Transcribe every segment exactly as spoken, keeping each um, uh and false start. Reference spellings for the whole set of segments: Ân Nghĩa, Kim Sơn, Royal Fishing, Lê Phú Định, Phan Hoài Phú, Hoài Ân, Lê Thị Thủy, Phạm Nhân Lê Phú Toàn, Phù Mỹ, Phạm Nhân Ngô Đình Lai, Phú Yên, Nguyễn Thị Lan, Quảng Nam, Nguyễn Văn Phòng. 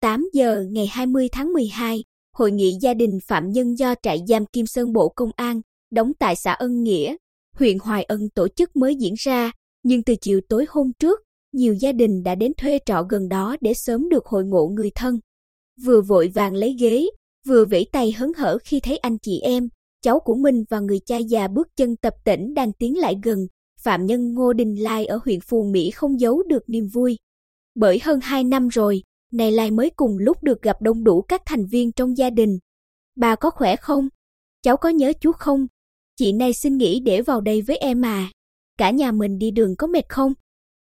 tám giờ ngày hai mươi tháng mười hai, hội nghị gia đình phạm nhân do trại giam Kim Sơn Bộ Công an, đóng tại xã Ân Nghĩa, huyện Hoài Ân tổ chức mới diễn ra, nhưng từ chiều tối hôm trước, nhiều gia đình đã đến thuê trọ gần đó để sớm được hội ngộ người thân. Vừa vội vàng lấy ghế, vừa vẫy tay hớn hở khi thấy anh chị em, cháu của mình và người cha già bước chân tập tễnh đang tiến lại gần, phạm nhân Ngô Đình Lai ở huyện Phù Mỹ không giấu được niềm vui. Bởi hơn hai năm rồi, này Lai mới cùng lúc được gặp đông đủ các thành viên trong gia đình. Bà có khỏe không? Cháu có nhớ chú không? Chị này xin nghỉ để vào đây với em à. Cả nhà mình đi đường có mệt không?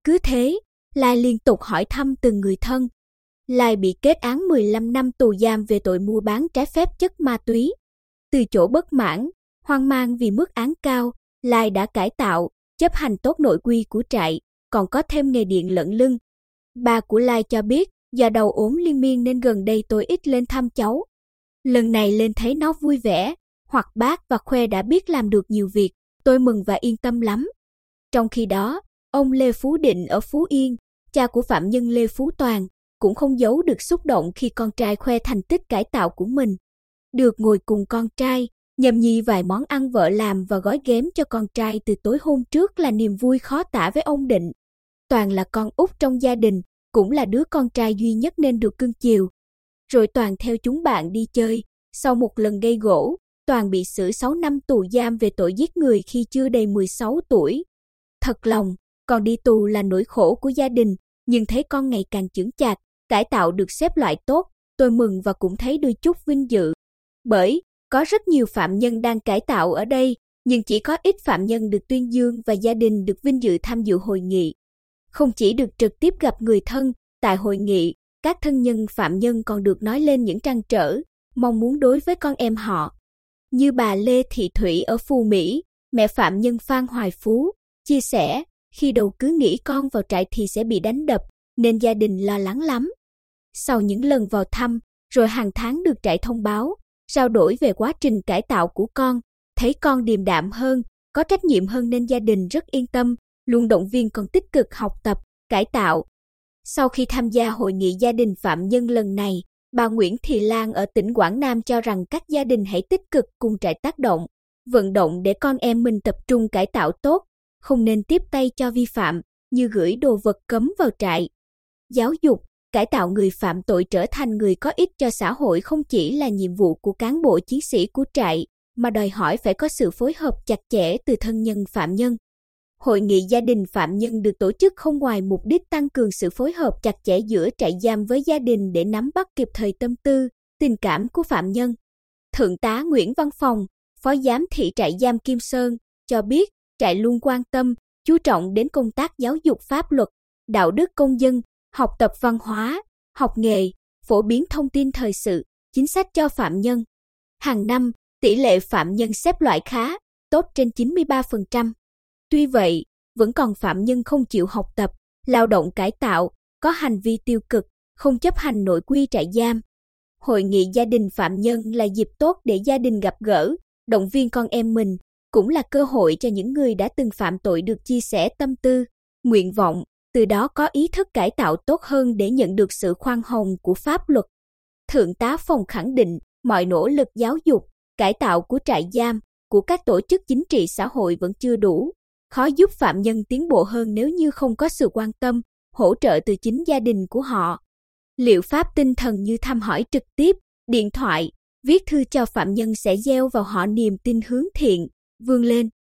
Cứ thế, Lai liên tục hỏi thăm từng người thân. Lai bị kết án mười lăm năm tù giam về tội mua bán trái phép chất ma túy. Từ chỗ bất mãn, hoang mang vì mức án cao, Lai đã cải tạo, chấp hành tốt nội quy của trại, còn có thêm nghề điện lận lưng. Ba của Lai cho biết, do đầu ốm liên miên nên gần đây tôi ít lên thăm cháu. Lần này lên thấy nó vui vẻ, hoặc bác và khoe đã biết làm được nhiều việc, tôi mừng và yên tâm lắm. Trong khi đó, ông Lê Phú Định ở Phú Yên, cha của phạm nhân Lê Phú Toàn, cũng không giấu được xúc động khi con trai khoe thành tích cải tạo của mình. Được ngồi cùng con trai, nhâm nhi vài món ăn vợ làm và gói ghém cho con trai từ tối hôm trước là niềm vui khó tả với ông Định. Toàn là con út trong gia đình, cũng là đứa con trai duy nhất nên được cưng chiều. Rồi Toàn theo chúng bạn đi chơi, sau một lần gây gổ, Toàn bị xử sáu năm tù giam về tội giết người khi chưa đầy mười sáu tuổi. Thật lòng, còn đi tù là nỗi khổ của gia đình, nhưng thấy con ngày càng chững chạc, cải tạo được xếp loại tốt, tôi mừng và cũng thấy đôi chút vinh dự. Bởi, có rất nhiều phạm nhân đang cải tạo ở đây, nhưng chỉ có ít phạm nhân được tuyên dương và gia đình được vinh dự tham dự hội nghị. Không chỉ được trực tiếp gặp người thân, tại hội nghị, các thân nhân phạm nhân còn được nói lên những trăn trở, mong muốn đối với con em họ. Như bà Lê Thị Thủy ở Phú Mỹ, mẹ phạm nhân Phan Hoài Phú, chia sẻ, khi đầu cứ nghĩ con vào trại thì sẽ bị đánh đập, nên gia đình lo lắng lắm. Sau những lần vào thăm, rồi hàng tháng được trại thông báo, trao đổi về quá trình cải tạo của con, thấy con điềm đạm hơn, có trách nhiệm hơn nên gia đình rất yên tâm, luôn động viên con tích cực học tập, cải tạo. Sau khi tham gia hội nghị gia đình phạm nhân lần này, bà Nguyễn Thị Lan ở tỉnh Quảng Nam cho rằng các gia đình hãy tích cực cùng trại tác động, vận động để con em mình tập trung cải tạo tốt, không nên tiếp tay cho vi phạm, như gửi đồ vật cấm vào trại. Giáo dục, cải tạo người phạm tội trở thành người có ích cho xã hội không chỉ là nhiệm vụ của cán bộ chiến sĩ của trại, mà đòi hỏi phải có sự phối hợp chặt chẽ từ thân nhân phạm nhân. Hội nghị gia đình phạm nhân được tổ chức không ngoài mục đích tăng cường sự phối hợp chặt chẽ giữa trại giam với gia đình để nắm bắt kịp thời tâm tư, tình cảm của phạm nhân. Thượng tá Nguyễn Văn Phòng, Phó Giám thị trại giam Kim Sơn, cho biết trại luôn quan tâm, chú trọng đến công tác giáo dục pháp luật, đạo đức công dân, học tập văn hóa, học nghề, phổ biến thông tin thời sự, chính sách cho phạm nhân. Hàng năm, tỷ lệ phạm nhân xếp loại khá, tốt trên chín mươi ba phần trăm. Tuy vậy, vẫn còn phạm nhân không chịu học tập, lao động cải tạo, có hành vi tiêu cực, không chấp hành nội quy trại giam. Hội nghị gia đình phạm nhân là dịp tốt để gia đình gặp gỡ, động viên con em mình, cũng là cơ hội cho những người đã từng phạm tội được chia sẻ tâm tư, nguyện vọng, từ đó có ý thức cải tạo tốt hơn để nhận được sự khoan hồng của pháp luật. Thượng tá Phòng khẳng định, mọi nỗ lực giáo dục, cải tạo của trại giam, của các tổ chức chính trị xã hội vẫn chưa đủ. Khó giúp phạm nhân tiến bộ hơn nếu như không có sự quan tâm, hỗ trợ từ chính gia đình của họ. Liệu pháp tinh thần như thăm hỏi trực tiếp, điện thoại, viết thư cho phạm nhân sẽ gieo vào họ niềm tin hướng thiện, vươn lên.